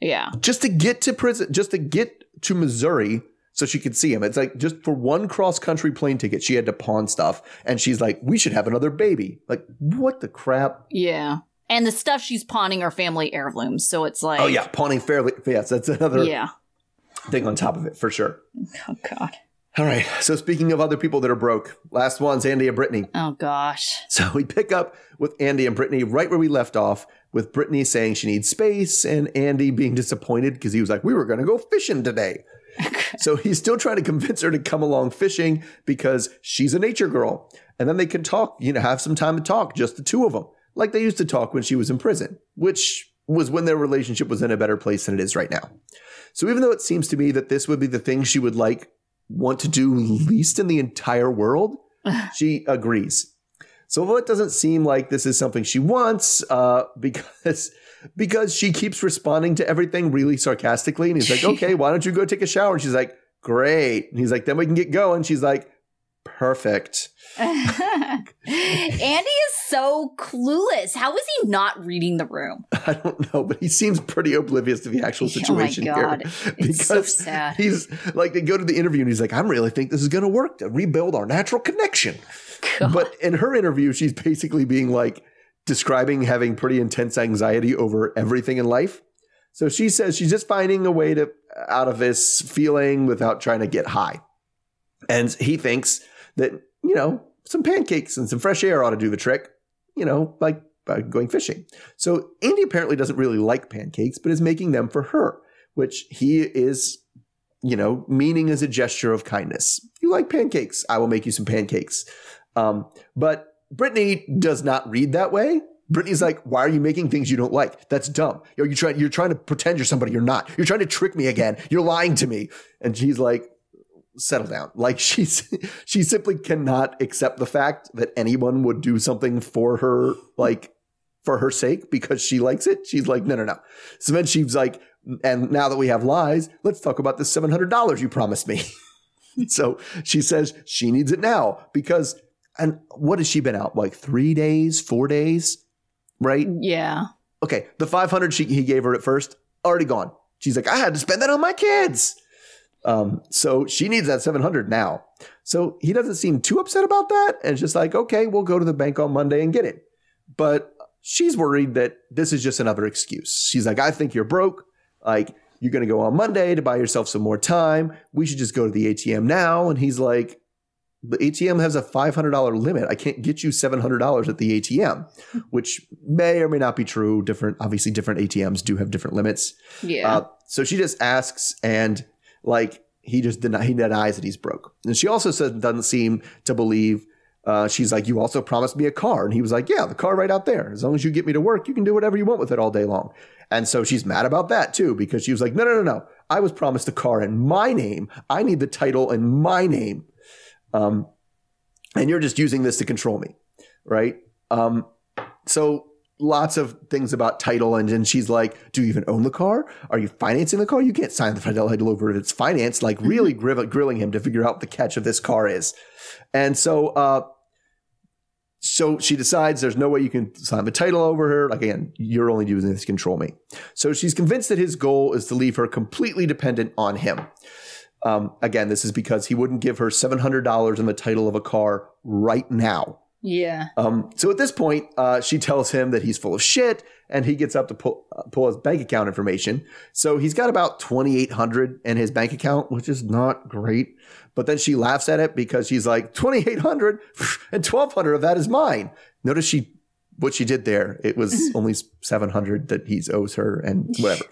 Yeah. Just to get to prison, just to get to Missouri so she could see him. It's like just for one cross-country plane ticket, she had to pawn stuff. And she's like, we should have another baby. Like, what the crap? Yeah. And the stuff she's pawning are family heirlooms. So it's like. Oh, yeah. Pawning fairly. Yes. That's another yeah. thing on top of it for sure. Oh, God. All right. So speaking of other people that are broke, last one's Andy and Britney. Oh, gosh. So we pick up with Andy and Britney right where we left off with Britney saying she needs space and Andy being disappointed because he was like, we were going to go fishing today. So he's still trying to convince her to come along fishing because she's a nature girl. And then they can talk, you know, have some time to talk, just the two of them, like they used to talk when she was in prison, which was when their relationship was in a better place than it is right now. So even though it seems to me that this would be the thing she would like want to do least in the entire world, she agrees. So although it doesn't seem like this is something she wants, uh, because because she keeps responding to everything really sarcastically. And he's like, okay, why don't you go take a shower? And she's like, great. And he's like, then we can get going. She's like, perfect. Andy is so clueless. How is he not reading the room? I don't know, but he seems pretty oblivious to the actual situation here. Oh my God. Here it's so sad. He's like, they go to the interview and he's like, I really think this is going to work to rebuild our natural connection. God. But in her interview, she's basically being like, describing having pretty intense anxiety over everything in life. So she says she's just finding a way to out of this feeling without trying to get high. And he thinks that, you know, some pancakes and some fresh air ought to do the trick, you know, like by going fishing. So Andy apparently doesn't really like pancakes, but is making them for her, which he is, you know, meaning as a gesture of kindness. You like pancakes? I will make you some pancakes. Um, but Britney does not read that way. Britney's like, why are you making things you don't like? That's dumb. Yo, you're, try- you're trying to pretend you're somebody you're not. You're trying to trick me again. You're lying to me. And she's like, settle down. Like she's she simply cannot accept the fact that anyone would do something for her, like for her sake, because she likes it. She's like, no, no, no. So then she's like, and now that we have lies, let's talk about this seven hundred dollars you promised me. So she says she needs it now because, and what has she been out? Like three days, four days, right? Yeah. Okay. The five hundred she he gave her at first, already gone. She's like, I had to spend that on my kids. Um, so she needs that seven hundred now. So he doesn't seem too upset about that. And it's just like, okay, we'll go to the bank on Monday and get it. But she's worried that this is just another excuse. She's like, I think you're broke. Like, you're going to go on Monday to buy yourself some more time. We should just go to the A T M now. And he's like, the A T M has a five hundred dollars limit. I can't get you seven hundred dollars at the A T M, which may or may not be true. Different, obviously different A T Ms do have different limits. Yeah. Uh, so she just asks and like he just denies, he denies that he's broke. And she also says, doesn't seem to believe. Uh, she's like, you also promised me a car. And he was like, yeah, the car right out there. As long as you get me to work, you can do whatever you want with it all day long. And so she's mad about that too, because she was like, no, no, no, no. I was promised a car in my name. I need the title in my name. Um, and you're just using this to control me, right? Um, so lots of things about title. And then she's like, do you even own the car? Are you financing the car? You can't sign the title over if it's financed, like really grill- grilling him to figure out what the catch of this car is. And so, uh, so she decides there's no way you can sign the title over her. Like, again, you're only using this to control me. So she's convinced that his goal is to leave her completely dependent on him. Um, again, this is because he wouldn't give her seven hundred dollars in the title of a car right now. Yeah. Um, so at this point, uh, she tells him that he's full of shit and he gets up to pull, uh, pull his bank account information. So he's got about twenty-eight hundred dollars in his bank account, which is not great. But then she laughs at it because she's like, twenty-eight hundred dollars and twelve hundred dollars of that is mine. Notice she what she did there. It was only seven hundred dollars that he owes her and whatever.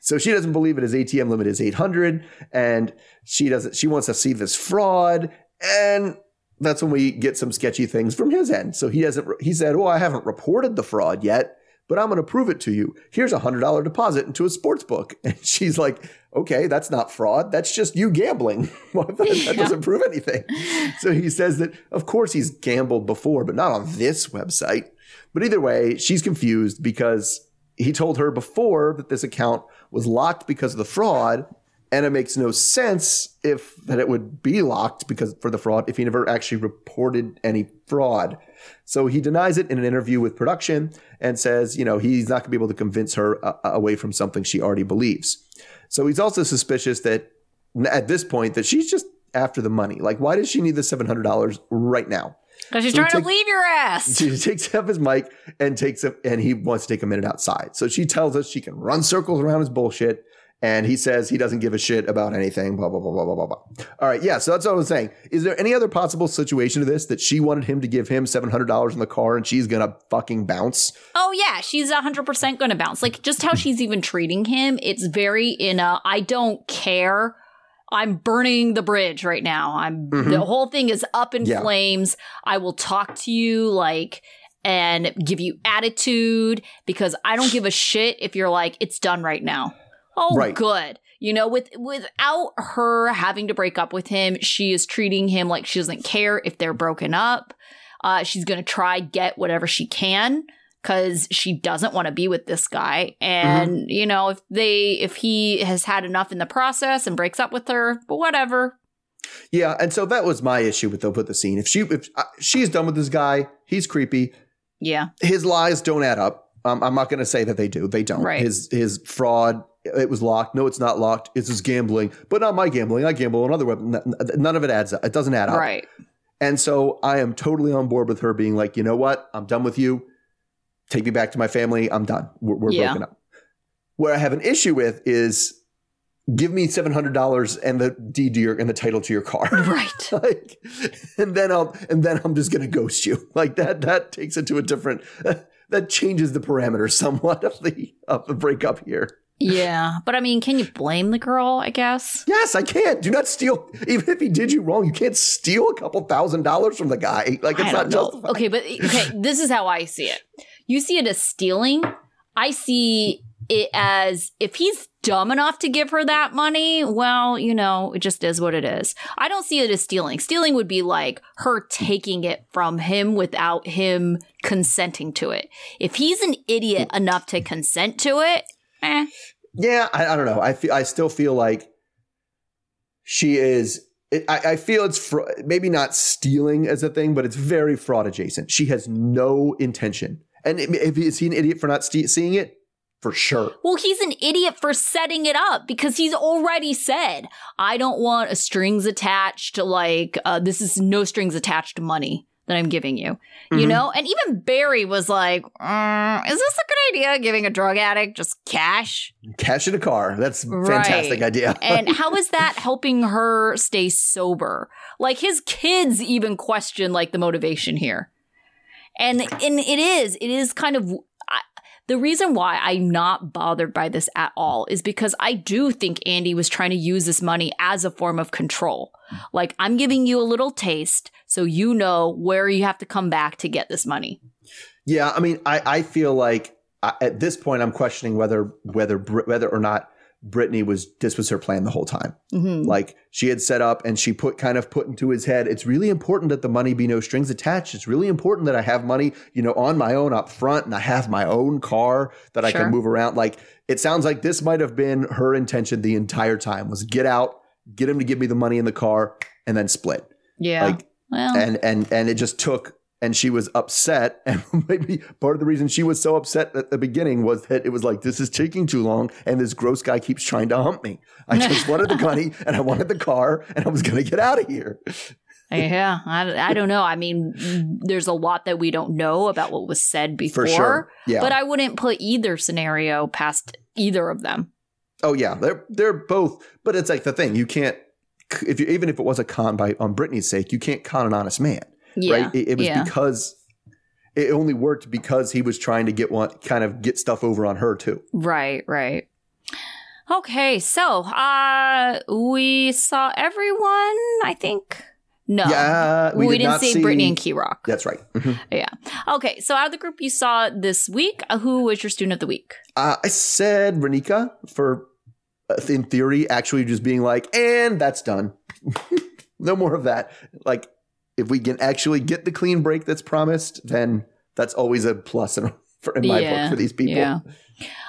So she doesn't believe it. His A T M limit is eight hundred dollars and she doesn't. She wants to see this fraud. And that's when we get some sketchy things from his end. So he doesn't, he said, oh, I haven't reported the fraud yet, but I'm going to prove it to you. Here's a hundred dollar deposit into a sports book. And she's like, okay, that's not fraud. That's just you gambling. Well, that, yeah. that doesn't prove anything. So he says that of course he's gambled before, but not on this website. But either way, she's confused because he told her before that this account was locked because of the fraud. And it makes no sense if that it would be locked because for the fraud if he never actually reported any fraud. So he denies it in an interview with production and says, you know, he's not going to be able to convince her uh, away from something she already believes. So he's also suspicious that at this point that she's just after the money. Like, why does she need the seven hundred dollars right now? Because she's so trying take, to leave your ass. She takes up his mic and takes up, and he wants to take a minute outside. So she tells us she can run circles around his bullshit. And he says he doesn't give a shit about anything, blah, blah, blah, blah, blah, blah. All right. Yeah. So that's what I was saying. Is there any other possible situation to this that she wanted him to give him seven hundred dollars in the car and she's going to fucking bounce? Oh, yeah. She's one hundred percent going to bounce. Like just how she's even treating him. It's very in a I don't care. I'm burning the bridge right now. I'm mm-hmm. The whole thing is up in yeah. flames. I will talk to you like and give you attitude, because I don't give a shit if you're like, it's done right now. Oh, right. Good. You know, with without her having to break up with him, she is treating him like she doesn't care if they're broken up. Uh, she's going to try get whatever she can because she doesn't want to be with this guy. And, mm-hmm. you know, if they if he has had enough in the process and breaks up with her, but whatever. Yeah. And so that was my issue with the, with the scene. If she if she's done with this guy, he's creepy. Yeah. His lies don't add up. Um, I'm not going to say that they do. They don't. Right. His his fraud. It was locked. No, it's not locked. It's just gambling, but not my gambling. I gamble on other weapons. None of it adds up. It doesn't add up. Right. And so I am totally on board with her being like, you know what? I'm done with you. Take me back to my family. I'm done. We're, we're yeah. broken up. Where I have an issue with is give me seven hundred dollars and the deed to your, and the title to your car. Right. like, and then I'll, and then I'm just going to ghost you. Like that, that takes it to a different, that changes the parameters somewhat of the, of the breakup here. Yeah, but I mean, can you blame the girl, I guess? Yes, I can't. Do not steal. Even if he did you wrong, you can't steal a couple thousand dollars from the guy. Like, it's not justified. Okay, but okay, this is how I see it. You see it as stealing. I see it as if he's dumb enough to give her that money, well, you know, it just is what it is. I don't see it as stealing. Stealing would be like her taking it from him without him consenting to it. If he's an idiot enough to consent to it, eh. Yeah, I, I don't know. I feel, I still feel like she is. It, I, I feel it's fra- maybe not stealing as a thing, but it's very fraud adjacent. She has no intention. And if is he an idiot for not st- seeing it? For sure. Well, he's an idiot for setting it up because he's already said, I don't want a strings attached. Like uh, this is no strings attached money that I'm giving you, you mm-hmm. know? And even Barry was like, mm, is this a good idea, giving a drug addict just cash? Cash in a car. That's a right. fantastic idea. And how is that helping her stay sober? Like, his kids even question, like, the motivation here. And and it is. It is kind of I, – the reason why I'm not bothered by this at all is because I do think Andy was trying to use this money as a form of control. Like, I'm giving you a little taste – so you know where you have to come back to get this money. Yeah, I mean, I, I feel like I, at this point I'm questioning whether whether whether or not Britney was this was her plan the whole time. Mm-hmm. Like, she had set up and she put kind of put into his head, it's really important that the money be no strings attached. It's really important that I have money, you know, on my own up front, and I have my own car that I sure. can move around. Like, it sounds like this might have been her intention the entire time, was get out, get him to give me the money in the car, and then split. Yeah. Like, Well. And and and it just took, and she was upset, and maybe part of the reason she was so upset at the beginning was that it was like, this is taking too long, and this gross guy keeps trying to hump me. I just wanted the money, and I wanted the car, and I was going to get out of here. Yeah, I, I don't know. I mean, there's a lot that we don't know about what was said before. For sure. Yeah. But I wouldn't put either scenario past either of them. Oh yeah, they're they're both, but it's like the thing, you can't. If you, even if it was a con by on Britney's sake, you can't con an honest man, yeah, right? It, it was yeah. because it only worked because he was trying to get one, kind of get stuff over on her too. Right, right. Okay, so uh, we saw everyone, I think. No, yeah, we, we did didn't see Britney and Key Rock. That's right. Mm-hmm. Yeah. Okay, so out of the group you saw this week, who was your student of the week? Uh, I said Raneka for. In theory, actually just being like, and that's done. No more of that. Like, if we can actually get the clean break that's promised, then that's always a plus in, for, in my yeah, book for these people. Yeah.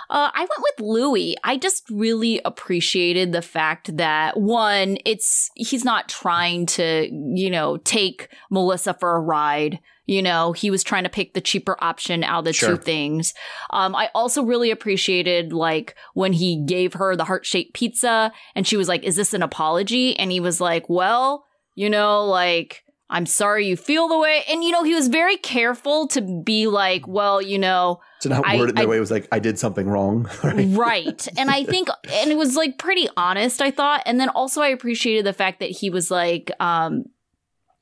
Uh, I went with Louie. I just really appreciated the fact that, one, it's he's not trying to, you know, take Melissa for a ride. You know, he was trying to pick the cheaper option out of the sure. two things. Um, I also really appreciated, like, when he gave her the heart-shaped pizza and she was like, is this an apology? And he was like, well, you know, like, I'm sorry you feel the way. And, you know, he was very careful to be like, well, you know. To not word it that way. It was like, I did something wrong. Right. right. And I think – and it was, like, pretty honest, I thought. And then also I appreciated the fact that he was like – um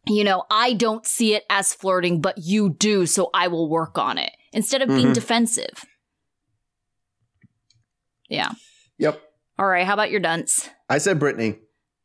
you know, I don't see it as flirting, but you do, so I will work on it. Instead of mm-hmm. being defensive. Yeah. Yep. All right. How about your dunce? I said Britney.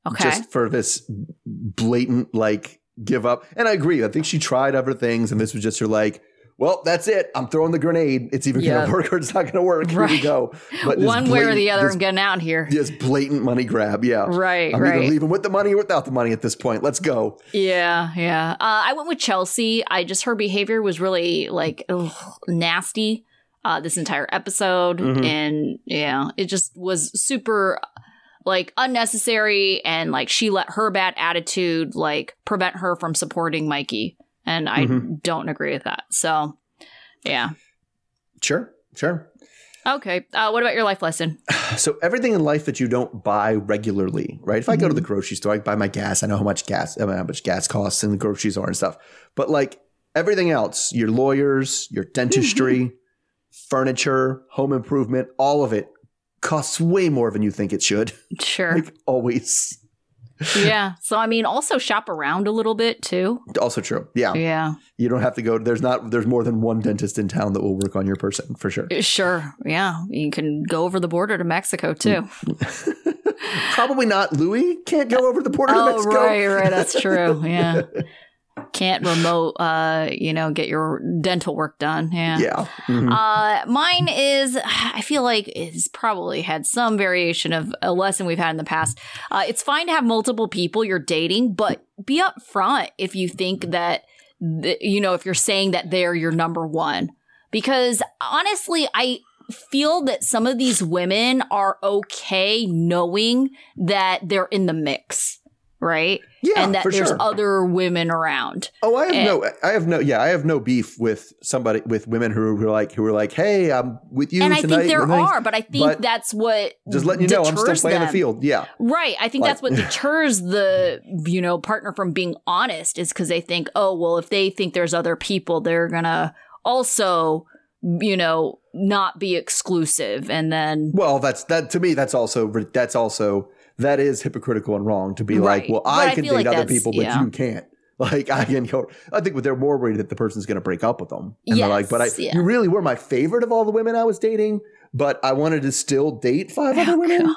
Okay. Just for this blatant, like, give up. And I agree. I think she tried other things, and this was just her, like, well, that's it. I'm throwing the grenade. It's either yeah. going to work or it's not going to work. Right. Here we go. But one blatant, way or the other, this, I'm getting out here. This blatant money grab. Yeah. Right. I'm right. either leaving with the money or without the money at this point. Let's go. Yeah. Yeah. Uh, I went with Chelsea. I just, her behavior was really like ugh, nasty uh, this entire episode. Mm-hmm. And yeah, it just was super like unnecessary. And like she let her bad attitude like prevent her from supporting Mikey. And I mm-hmm. don't agree with that. So, yeah. Sure. Sure. Okay. Uh, what about your life lesson? So everything in life that you don't buy regularly, right? If mm-hmm. I go to the grocery store, I buy my gas. I know how much gas, I mean, how much gas costs and the groceries are and stuff. But like everything else, your lawyers, your dentistry, furniture, home improvement, all of it costs way more than you think it should. Sure. Like always. Yeah. So, I mean, also shop around a little bit, too. Also true. Yeah. Yeah. You don't have to go. There's not there's more than one dentist in town that will work on your person for sure. Sure. Yeah. You can go over the border to Mexico, too. Probably not. Louie can't go over the border oh, to Mexico. Right. Right. That's true. Yeah. Can't remote, uh, you know, get your dental work done. Yeah. Yeah. Mm-hmm. Uh, mine is, I feel like it's probably had some variation of a lesson we've had in the past. Uh, it's fine to have multiple people you're dating, but be upfront if you think that, th- you know, if you're saying that they're your number one. Because honestly, I feel that some of these women are okay knowing that they're in the mix. Right. Yeah, and that for there's sure. other women around. Oh, I have and, no I have no. Yeah, I have no beef with somebody with women who, who are like who are like, hey, I'm with you. And tonight. I think there are. Things. But I think but that's what just letting you know I'm still playing them. The field. Yeah, right. I think like, that's what deters the, you know, partner from being honest is because they think, oh, well, if they think there's other people, they're going to also, you know, not be exclusive. And then. Well, that's that to me. That's also that's also. That is hypocritical and wrong to be right. like, well, I but can I date like other people, but yeah. you can't. Like, I can go. I think they're more worried that the person's going to break up with them. And yes, they're like, but I, yeah. you really were my favorite of all the women I was dating, but I wanted to still date five oh, other women. God.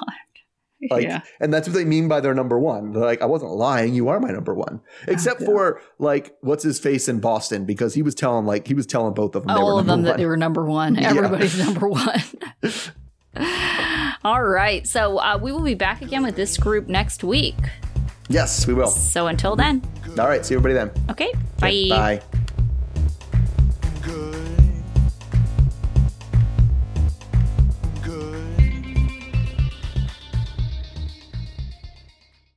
Like, yeah. And that's what they mean by their number one. They're like, I wasn't lying. You are my number one. Except oh, for like, what's his face in Boston? Because he was telling like, he was telling both of them. All of them one. That they were number one. Yeah. Everybody's number one. All right. So uh, we will be back again with this group next week. Yes, we will. So until then. All right. See everybody then. Okay. Bye. Okay, bye.